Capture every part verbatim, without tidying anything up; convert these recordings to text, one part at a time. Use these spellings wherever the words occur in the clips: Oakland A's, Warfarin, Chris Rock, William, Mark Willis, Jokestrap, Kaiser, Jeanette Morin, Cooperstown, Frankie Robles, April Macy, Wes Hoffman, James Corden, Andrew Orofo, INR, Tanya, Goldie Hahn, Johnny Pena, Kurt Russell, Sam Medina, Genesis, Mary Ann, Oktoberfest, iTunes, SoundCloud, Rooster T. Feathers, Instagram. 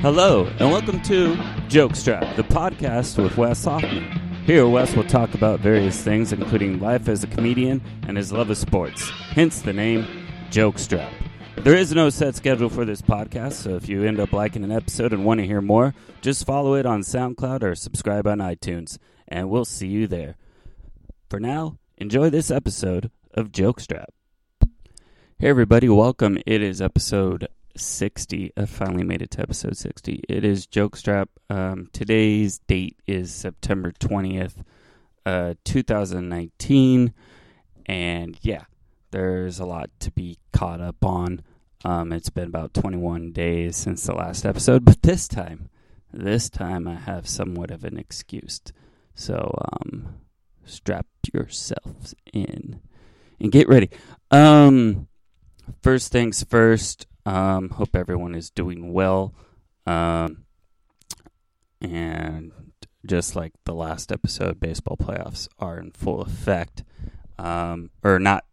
Hello, and welcome to Jokestrap, the podcast with Wes Hoffman. Here, Wes will talk about various things, including life as a comedian and his love of sports, hence the name Jokestrap. There is no set schedule for this podcast, so if you end up liking an episode and want to hear more, just follow it on SoundCloud or subscribe on iTunes, and we'll see you there. For now, enjoy this episode of Jokestrap. Hey everybody, welcome. It is episode sixty. I finally made it to episode sixty. It is Jokestrap. Um, today's date is September twentieth, uh, two thousand nineteen, and yeah, there's a lot to be caught up on. Um, it's been about twenty-one days since the last episode, but this time, this time I have somewhat of an excuse. So um, strap yourselves in and get ready. Um, first things first. Um, hope everyone is doing well. Um, and just like the last episode, baseball playoffs are in full effect. Um, or not.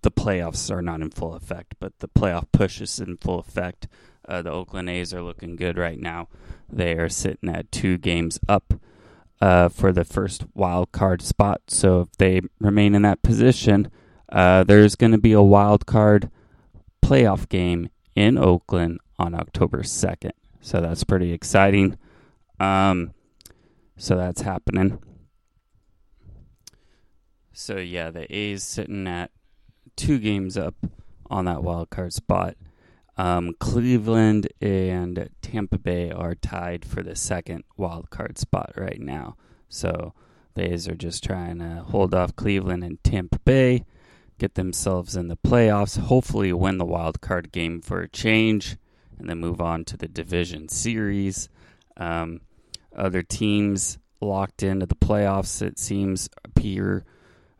The playoffs are not in full effect, but the playoff push is in full effect. Uh, the Oakland A's are looking good right now. They are sitting at two games up uh, for the first wild card spot. So if they remain in that position, uh, there's going to be a wild card playoff game in Oakland on October second. So that's pretty exciting. Um, so that's happening. So yeah, the A's sitting at two games up on that wild card spot. Um, Cleveland and Tampa Bay are tied for the second wild card spot right now. So the A's are just trying to hold off Cleveland and Tampa Bay, get themselves in the playoffs, hopefully win the wild card game for a change, and then move on to the division series. Um, other teams locked into the playoffs, it seems, appear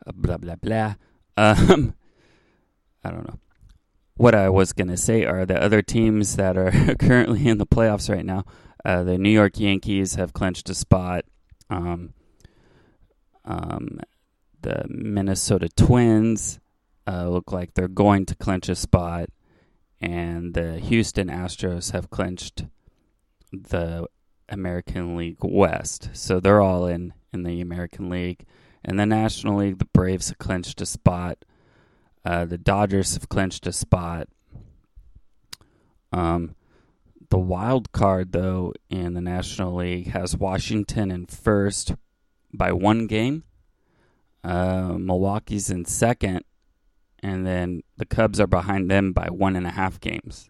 uh, blah, blah, blah. Um... I don't know. What I was going to say are the other teams that are currently in the playoffs right now. Uh, the New York Yankees have clinched a spot. Um, um, the Minnesota Twins uh, look like they're going to clinch a spot. And the Houston Astros have clinched the American League West. So they're all in, in the American League. In the National League, the Braves have clinched a spot. Uh, the Dodgers have clinched a spot. Um, the wild card, though, in the National League has Washington in first by one game. Uh, Milwaukee's in second. And then the Cubs are behind them by one and a half games.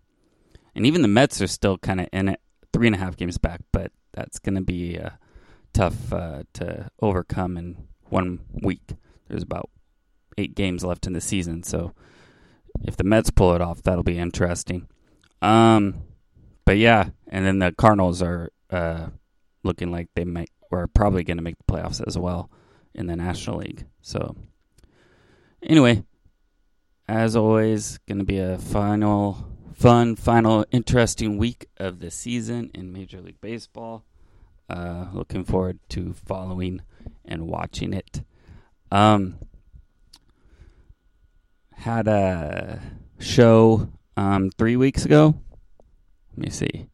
And even the Mets are still kind of in it, three and a half games back. But that's going to be uh, tough uh, to overcome in one week. There's about eight games left in the season, so if the Mets pull it off, that'll be interesting. Um, but yeah, and then the Cardinals are uh, looking like they might, or probably going to make the playoffs as well in the National League. So anyway, as always, going to be a final, fun, final, interesting week of the season in Major League Baseball. Uh, looking forward to following and watching it. Um, Had a show um, three weeks ago. Let me see.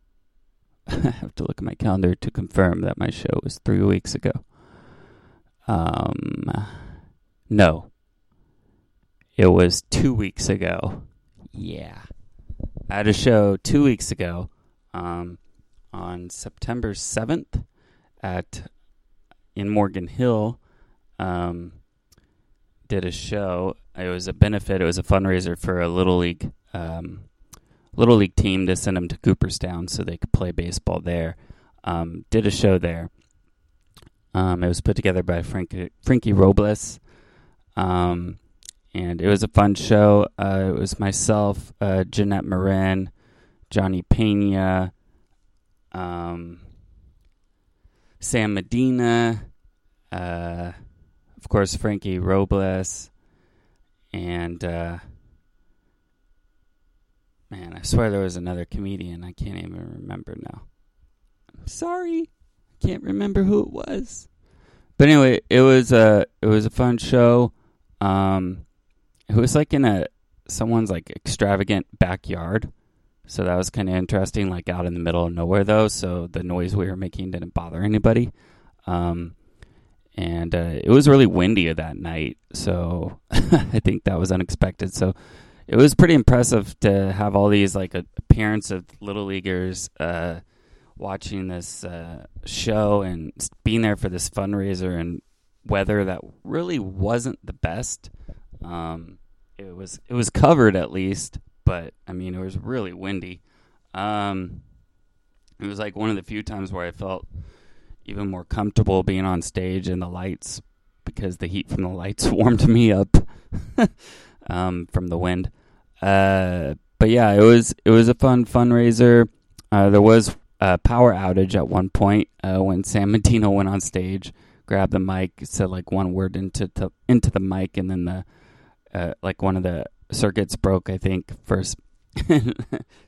I have to look at my calendar to confirm that my show was three weeks ago. Um, no. It was two weeks ago. Yeah. I had a show two weeks ago um, on September seventh at in Morgan Hill. Um, did a show. It was a benefit. It was a fundraiser for a Little League um, little league team to send them to Cooperstown so they could play baseball there. Um, did a show there. Um, it was put together by Frankie, Frankie Robles. Um, and it was a fun show. Uh, it was myself, uh, Jeanette Morin, Johnny Pena, um, Sam Medina, uh, of course, Frankie Robles. And, uh, man, I swear there was another comedian. I can't even remember now. I'm sorry. I can't remember who it was. But anyway, it was a, it was a fun show. Um, it was like in a, someone's like extravagant backyard. So that was kind of interesting, like out in the middle of nowhere, though. So the noise we were making didn't bother anybody. Um, and uh, it was really windy that night. So I think that was unexpected. So it was pretty impressive to have all these like appearance of little leaguers uh, watching this uh, show and being there for this fundraiser and weather that really wasn't the best. Um, it was it was covered at least, but I mean it was really windy. Um, it was like one of the few times where I felt even more comfortable being on stage in the lights because the heat from the lights warmed me up um, from the wind. Uh, but yeah, it was it was a fun fundraiser. Uh, there was a power outage at one point uh, when Sam Medina went on stage, grabbed the mic, said like one word into to, into the mic, and then the uh, like one of the circuits broke, I think, first.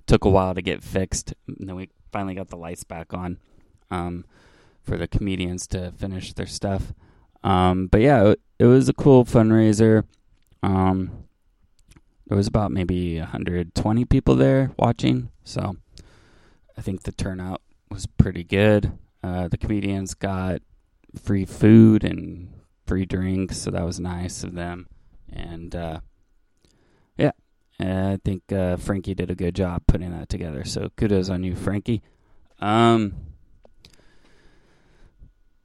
Took a while to get fixed, and then we finally got the lights back on um, for the comedians to finish their stuff. Um, but yeah, it, it was a cool fundraiser. Um, there was about maybe one hundred twenty people there watching, so I think the turnout was pretty good. Uh, the comedians got free food and free drinks, so that was nice of them. And uh, yeah, I think uh, Frankie did a good job putting that together, so kudos on you, Frankie. Um,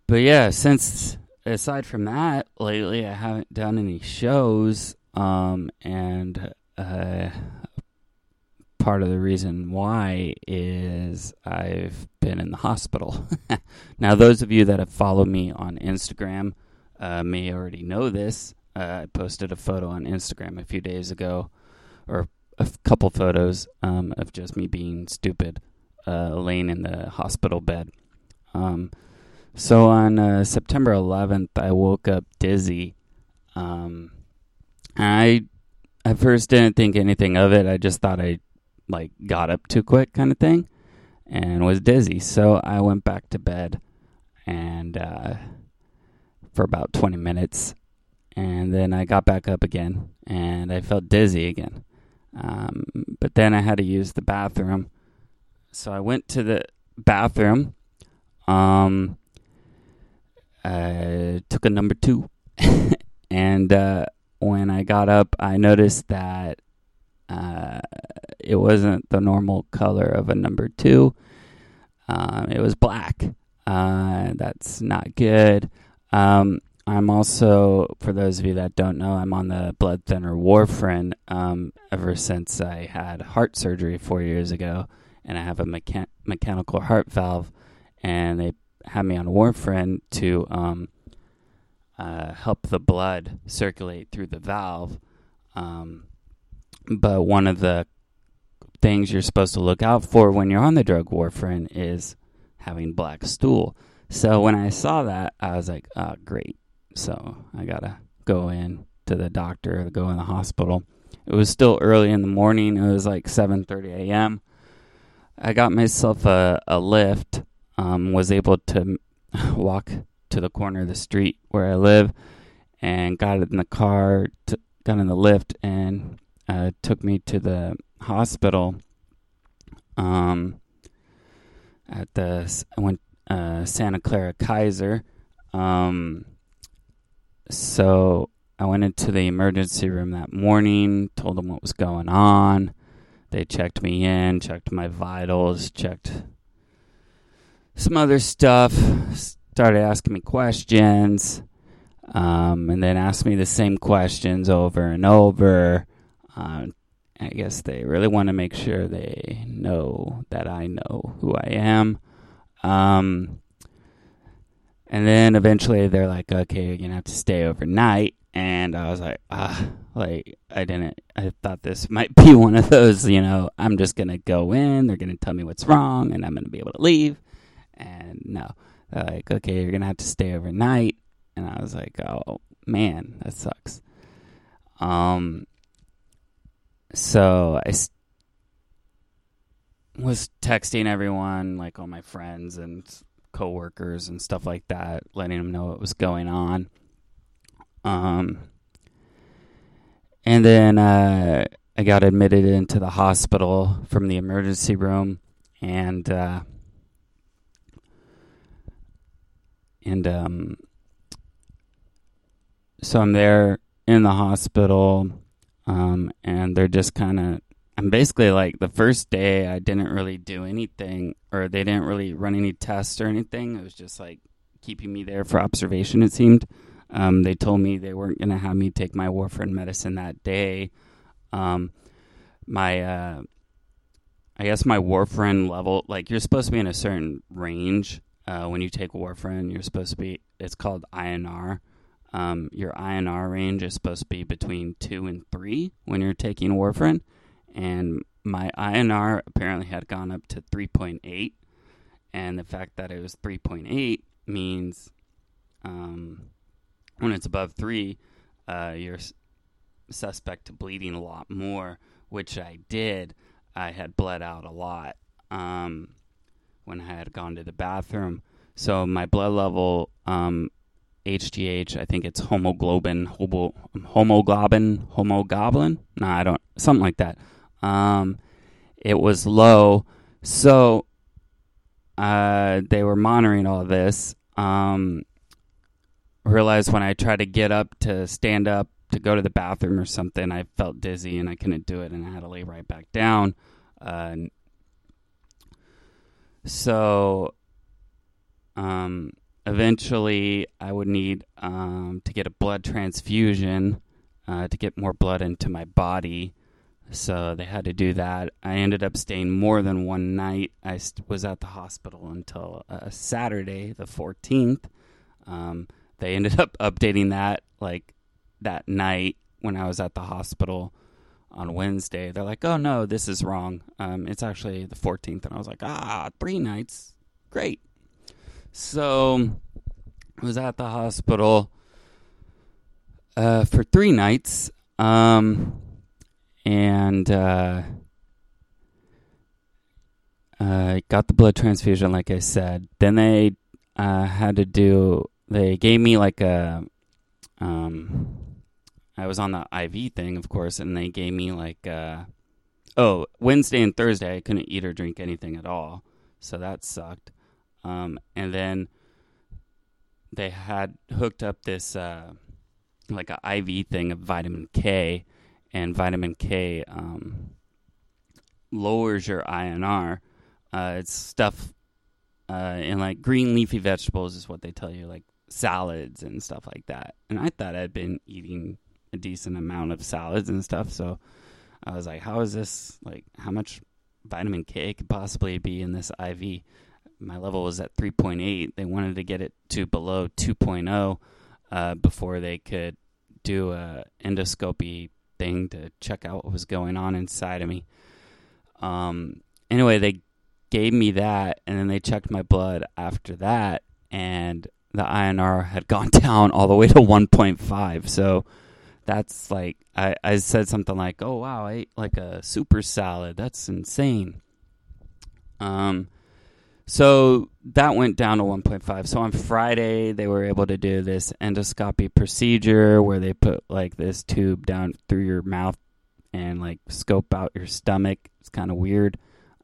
but yeah, since aside from that, lately I haven't done any shows, um, and uh, part of the reason why is I've been in the hospital. Now, those of you that have followed me on Instagram uh, may already know this. Uh, I posted a photo on Instagram a few days ago, or a f- couple photos um, of just me being stupid, uh, laying in the hospital bed. Um, so on uh, September eleventh, I woke up dizzy. Um, I at first didn't think anything of it. I just thought I like got up too quick kind of thing and was dizzy. So I went back to bed and uh, for about twenty minutes. And then I got back up again, and I felt dizzy again. Um, but then I had to use the bathroom. So I went to the bathroom, um, I took a number two. And uh, when I got up, I noticed that uh, it wasn't the normal color of a number two. Um, it was black. Uh, that's not good. Um I'm also, for those of you that don't know, I'm on the blood thinner Warfarin um, ever since I had heart surgery four years ago, and I have a mechan- mechanical heart valve, and they had me on Warfarin to um, uh, help the blood circulate through the valve. Um, but one of the things you're supposed to look out for when you're on the drug Warfarin is having black stool. So when I saw that, I was like, oh, great. So I got to go in to the doctor, go in the hospital. It was still early in the morning. It was like seven thirty a.m. I got myself a, a lift, um, was able to walk to the corner of the street where I live, and got in the car, t- got in the lift, and uh, took me to the hospital. Um, at the I went uh, Santa Clara Kaiser. Um, So I went into the emergency room that morning, told them what was going on. They checked me in, checked my vitals, checked some other stuff, started asking me questions, um, and then asked me the same questions over and over. Uh, I guess they really want to make sure they know that I know who I am. Um... And then eventually they're like, okay, you're going to have to stay overnight. And I was like, ah, like I didn't, I thought this might be one of those, you know, I'm just going to go in, they're going to tell me what's wrong, and I'm going to be able to leave. And no, they're like, okay, you're going to have to stay overnight. And I was like, oh, man, that sucks. Um, so I st- was texting everyone, like all my friends and coworkers and stuff like that, letting them know what was going on. Um, and then uh, I got admitted into the hospital from the emergency room, and uh, and um, so I'm there in the hospital, um, and they're just kind of. I'm basically like the first day I didn't really do anything, or they didn't really run any tests or anything. It was just like keeping me there for observation. It seemed. Um, they told me they weren't going to have me take my warfarin medicine that day. Um, my, uh, I guess my warfarin level, like you're supposed to be in a certain range, uh, when you take warfarin, you're supposed to be, it's called I N R. Um, your I N R range is supposed to be between two and three when you're taking warfarin. And my I N R apparently had gone up to three point eight. And the fact that it was three point eight means, um, when it's above three, uh, you're suspect to bleeding a lot more, which I did. I had bled out a lot um, when I had gone to the bathroom. So my blood level, um, H G H, I think it's homoglobin, hobo, homoglobin, homoglobin? No, I don't, something like that. Um, it was low. So uh, they were monitoring all this. Um realized when I tried to get up to stand up to go to the bathroom or something, I felt dizzy and I couldn't do it, and I had to lay right back down. Uh, so um, eventually I would need um, to get a blood transfusion uh, to get more blood into my body. So they had to do that. I ended up staying more than one night. I st- was at the hospital until uh, Saturday, the fourteenth. Um They ended up updating that, like, that night when I was at the hospital on Wednesday. They're like, oh, no, this is wrong. Um, it's actually the fourteenth. And I was like, ah, three nights. Great. So I was at the hospital uh, for three nights. Um, and uh, I got the blood transfusion, like I said. Then they uh, had to do... They gave me like a, um, I was on the I V thing, of course, and they gave me like a, oh, Wednesday and Thursday, I couldn't eat or drink anything at all. So that sucked. Um, and then they had hooked up this, uh, like a I V thing of vitamin K, and vitamin K, um, lowers your I N R. Uh, it's stuff, uh, and like green leafy vegetables is what they tell you, like salads and stuff like that. And I thought I'd been eating a decent amount of salads and stuff, so I was like, how is this, like, how much vitamin K could possibly be in this I V? My level was at three point eight. They wanted to get it to below two point oh uh, before they could do a endoscopy thing to check out what was going on inside of me. Um, anyway, they gave me that, and then they checked my blood after that, and the I N R had gone down all the way to one point five. So that's like, I, I said something like, oh, wow, I ate like a super salad. That's insane. Um, so that went down to one point five. So on Friday, they were able to do this endoscopy procedure where they put like this tube down through your mouth and like scope out your stomach. It's kind of weird.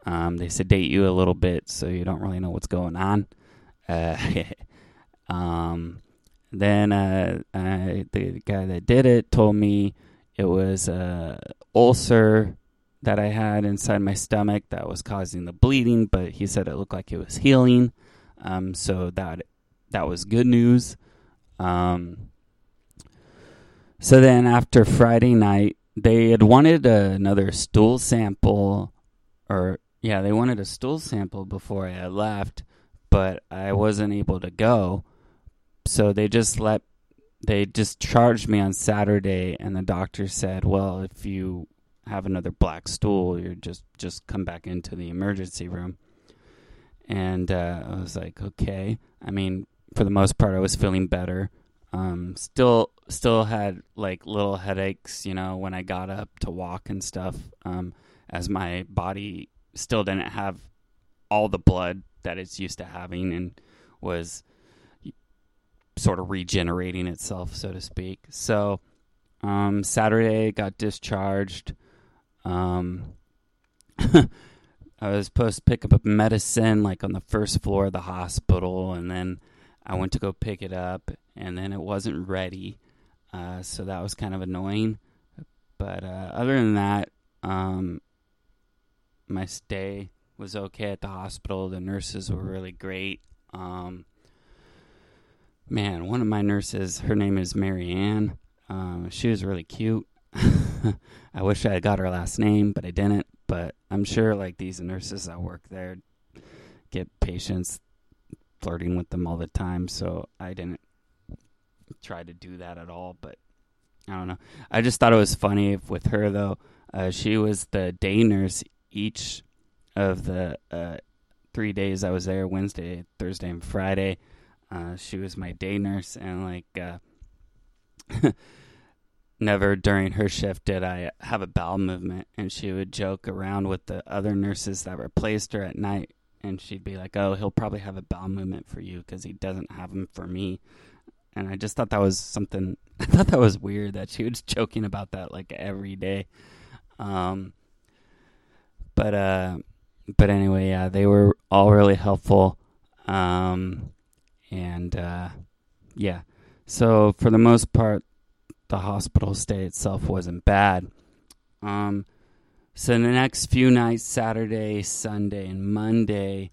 Um, they sedate you a little bit, so you don't really know what's going on. Uh, Um, then, uh, I, the guy that did it told me it was a ulcer that I had inside my stomach that was causing the bleeding, but he said it looked like it was healing. Um, so that, that was good news. Um, so then after Friday night, they had wanted another stool sample or yeah, they wanted a stool sample before I had left, but I wasn't able to go. So they just let, they just charged me on Saturday, and the doctor said, well, if you have another black stool, you're just, just come back into the emergency room. And, uh, I was like, okay. I mean, for the most part, I was feeling better. Um, still, still had like little headaches, you know, when I got up to walk and stuff, um, as my body still didn't have all the blood that it's used to having and was sort of regenerating itself, so to speak. So um, Saturday got discharged. Um, I was supposed to pick up a medicine like on the first floor of the hospital, and then I went to go pick it up, and then it wasn't ready. Uh, so that was kind of annoying. But uh, other than that, um, my stay was okay at the hospital. The nurses were really great. Um, man, one of my nurses, her name is Mary Ann. Um, she was really cute. I wish I had got her last name, but I didn't. But I'm sure like these nurses that work there get patients flirting with them all the time, so I didn't try to do that at all. But I don't know, I just thought it was funny with her though. Uh, she was the day nurse each of the uh, three days I was there, Wednesday, Thursday, and Friday. Uh, she was my day nurse, and like uh, never during her shift did I have a bowel movement, and she would joke around with the other nurses that replaced her at night, and she'd be like, oh, he'll probably have a bowel movement for you because he doesn't have them for me. And I just thought that was something, I thought that was weird that she was joking about that like every day. Um, but, uh, but anyway, yeah, they were all really helpful. Um, and, uh, yeah, so for the most part, the hospital stay itself wasn't bad. Um, so the next few nights, Saturday, Sunday, and Monday,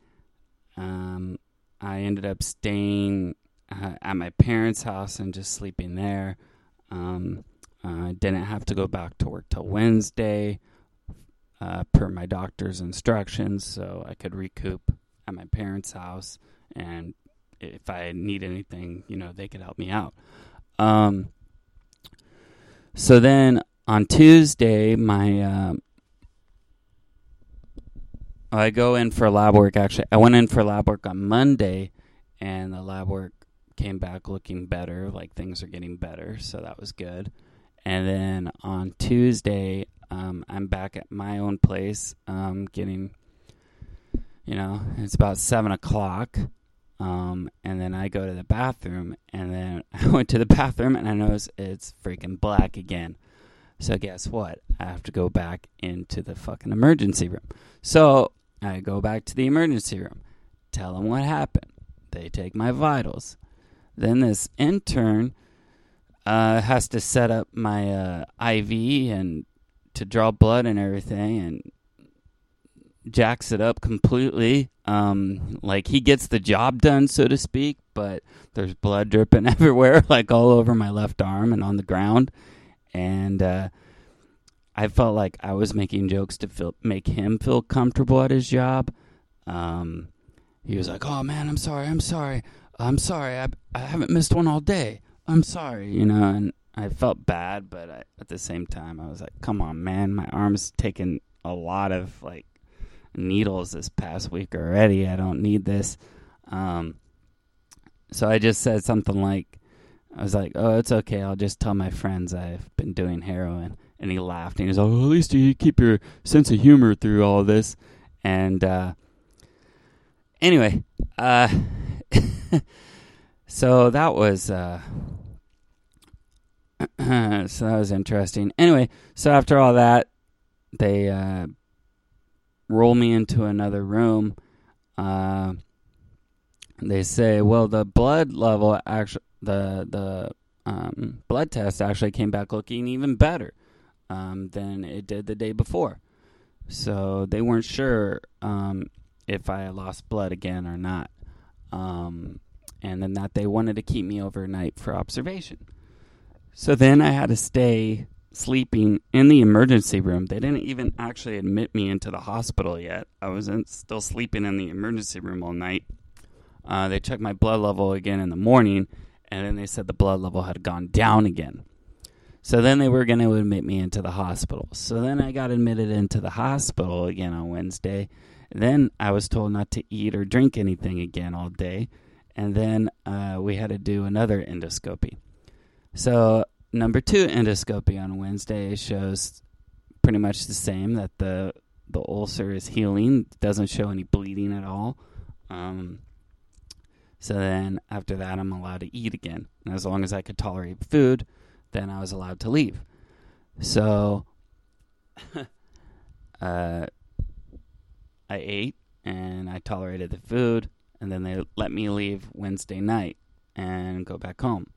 um, I ended up staying Uh, at my parents' house and just sleeping there. Um, uh, didn't have to go back to work till Wednesday, uh, per my doctor's instructions, so I could recoup at my parents' house. And if I need anything, you know, they could help me out. Um, so then on Tuesday, my uh, I go in for lab work. Actually, I went in for lab work on Monday, and the lab work came back looking better, like things are getting better, so that was good. And then on Tuesday, um, I'm back at my own place, um, getting, you know, it's about seven o'clock, um, and then I go to the bathroom, and then I went to the bathroom, and I noticed it's freaking black again. So guess what? I have to go back into the fucking emergency room. So I go back to the emergency room, tell them what happened. They take my vitals. Then this intern uh, has to set up my uh, I V and to draw blood and everything, and jacks it up completely. Um, like he gets the job done, so to speak, but there's blood dripping everywhere, like all over my left arm and on the ground. And uh, I felt like I was making jokes to feel, make him feel comfortable at his job. Um, he was like, oh, man, I'm sorry, I'm sorry. I'm sorry, I, I haven't missed one all day. I'm sorry, you know, and I felt bad, but I, at the same time, I was like, come on, man, my arm's taken a lot of, like, needles this past week already. I don't need this. Um, so I just said something like, I was like, oh, it's okay, I'll just tell my friends I've been doing heroin. And he laughed, and he was like, well, at least you keep your sense of humor through all this. And uh, anyway, uh... so that was uh, so that was interesting. Anyway, so after all that, they uh, roll me into another room. Uh, they say, "Well, the blood level actually, the the um, blood test actually came back looking even better um, than it did the day before." So they weren't sure um, if I lost blood again or not. Um, and then that they wanted to keep me overnight for observation. So then I had to stay sleeping in the emergency room. They didn't even actually admit me into the hospital yet. I was in, still sleeping in the emergency room all night. Uh, they checked my blood level again in the morning, and then they said the blood level had gone down again. So then they were going to admit me into the hospital. So then I got admitted into the hospital again on Wednesday. Then I was told not to eat or drink anything again all day. And then uh, we had to do another endoscopy. So number two endoscopy on Wednesday shows pretty much the same, that the, the ulcer is healing. It doesn't show any bleeding at all. Um, so then after that, I'm allowed to eat again. And as long as I could tolerate food, then I was allowed to leave. So uh, I ate and I tolerated the food, and then they let me leave Wednesday night and go back home.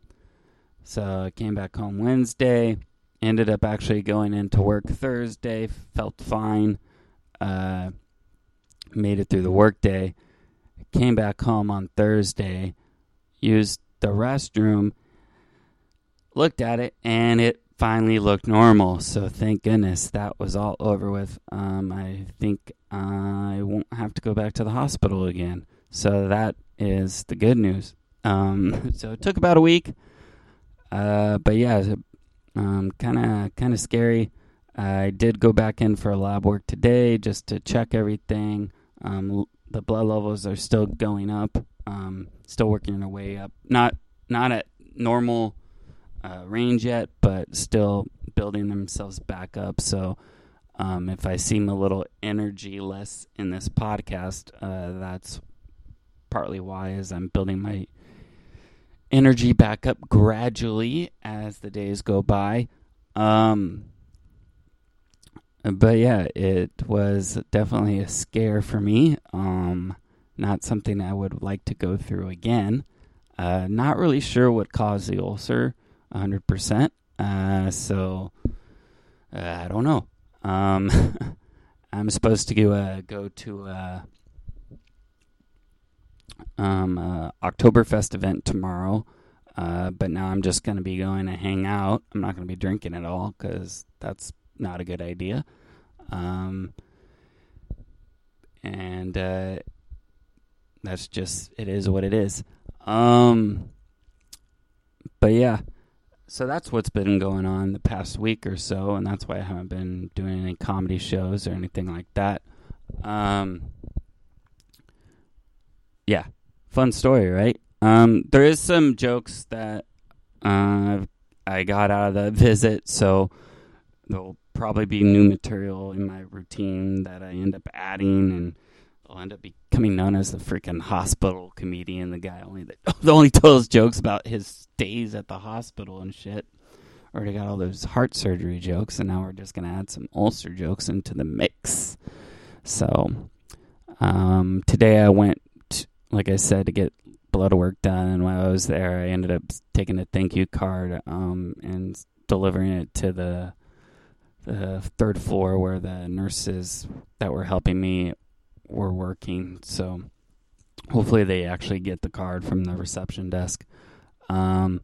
So I came back home Wednesday, ended up actually going into work Thursday, felt fine, uh, made it through the workday, came back home on Thursday, used the restroom, looked at it, and it finally looked normal. So thank goodness that was all over with. Um, I think I won't have to go back to the hospital again. So that is the good news. Um, so it took about a week. Uh, but yeah, um, kind of, kind of scary. I did go back in for lab work today just to check everything. Um, the blood levels are still going up. Um, still working their way up. Not, not at normal uh, range yet, but still building themselves back up. So, um, if I seem a little energy less in this podcast, uh, that's partly why, is I'm building my energy back up gradually as the days go by. Um, but yeah, it was definitely a scare for me. Um, not something I would like to go through again. Uh, not really sure what caused the ulcer one hundred percent. Uh, so uh, I don't know. Um, I'm supposed to go, uh, go to uh, Um, uh, Oktoberfest event tomorrow, uh, but now I'm just going to be going to hang out. I'm not going to be drinking at all because that's not a good idea. Um, and uh, that's just, it is what it is. Um, but yeah, so that's what's been going on the past week or so, and that's why I haven't been doing any comedy shows or anything like that. Um, yeah. Fun story, right? Um, there is some jokes that uh, I got out of the visit, so there'll probably be new material in my routine that I end up adding, and I'll end up becoming known as the freaking hospital comedian, the guy only that only tells jokes about his stays at the hospital and shit. Already got all those heart surgery jokes, and now we're just going to add some ulcer jokes into the mix. So um, today I went, like I said, to get blood work done, and while I was there, I ended up taking a thank you card um, and delivering it to the, the third floor where the nurses that were helping me were working. So hopefully they actually get the card from the reception desk. Um,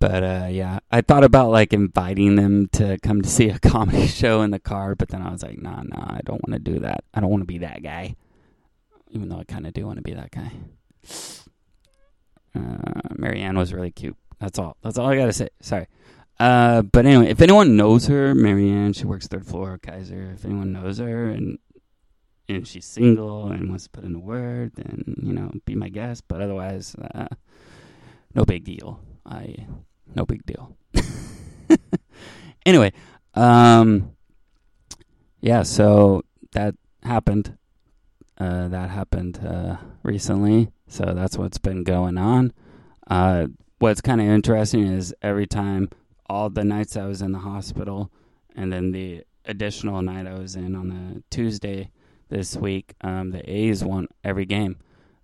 but uh, yeah, I thought about like inviting them to come to see a comedy show in the car, but then I was like, nah, nah, I don't want to do that. I don't want to be that guy. Even though I kind of do want to be that guy. Uh, Mary Ann was really cute. That's all. That's all I got to say. Sorry. Uh, but anyway, if anyone knows her, Mary Ann, she works third floor, Kaiser. If anyone knows her and and she's single and wants to put in a word, then, you know, be my guest. But otherwise, uh, no big deal. I No big deal. Anyway. Um, yeah, so that happened. Uh, that happened uh, recently, so that's what's been going on. Uh, what's kind of interesting is every time, all the nights I was in the hospital, and then the additional night I was in on the Tuesday this week, um, the A's won every game.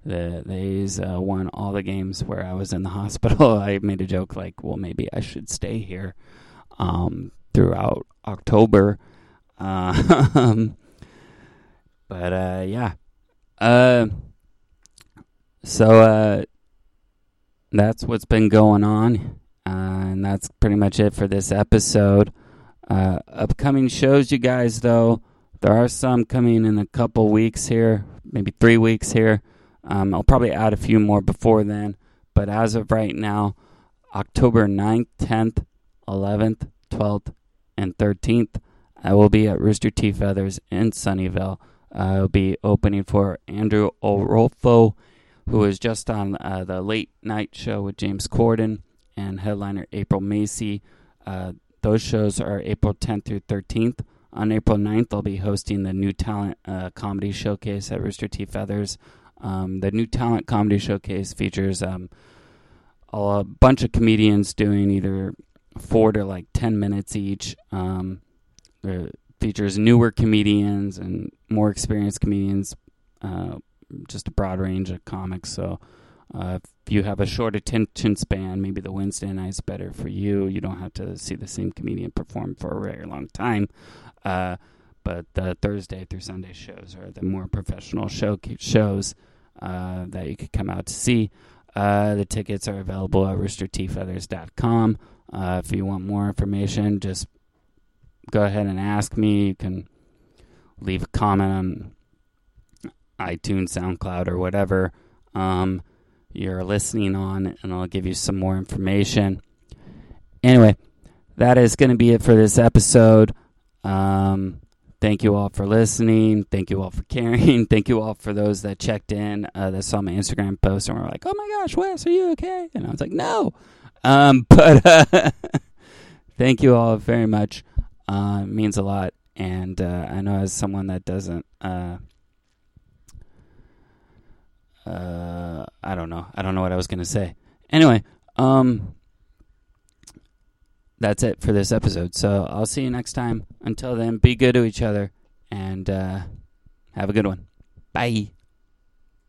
The, the A's uh, won all the games where I was in the hospital. I made a joke like, well, maybe I should stay here um, throughout October. Uh, but uh, yeah. Uh, so, uh, that's what's been going on, uh, and that's pretty much it for this episode. Uh, upcoming shows, you guys, though, there are some coming in a couple weeks here, maybe three weeks here. Um, I'll probably add a few more before then, but as of right now, October ninth, tenth, eleventh, twelfth, and thirteenth, I will be at Rooster T. Feathers in Sunnyvale. Uh, I'll be opening for Andrew Orofo, who is just on uh, the late night show with James Corden, and headliner April Macy. Uh, those shows are April tenth through thirteenth. On April ninth, I'll be hosting the New Talent uh, Comedy Showcase at Rooster T. Feathers. Um, the New Talent Comedy Showcase features um, a bunch of comedians doing either four to like ten minutes each. Um, they're features newer comedians and more experienced comedians, uh, just a broad range of comics. So uh, if you have a short attention span, maybe the Wednesday night's better for you. You don't have to see the same comedian perform for a very long time. Uh, but the Thursday through Sunday shows are the more professional show shows uh, that you could come out to see. Uh, the tickets are available at rooster t feathers dot com. Uh, if you want more information, just go ahead and ask me. You can leave a comment on iTunes, SoundCloud, or whatever um, you're listening on, and I'll give you some more information. Anyway, that is going to be it for this episode. Um, thank you all for listening. Thank you all for caring. Thank you all for those that checked in, uh, that saw my Instagram post and were like, oh my gosh, Wes, are you okay? And I was like, no. Um, but uh, thank you all very much. Uh, it means a lot, and uh, I know as someone that doesn't, uh, uh, I don't know. I don't know what I was going to say. Anyway, um, that's it for this episode, so I'll see you next time. Until then, be good to each other, and uh, have a good one. Bye.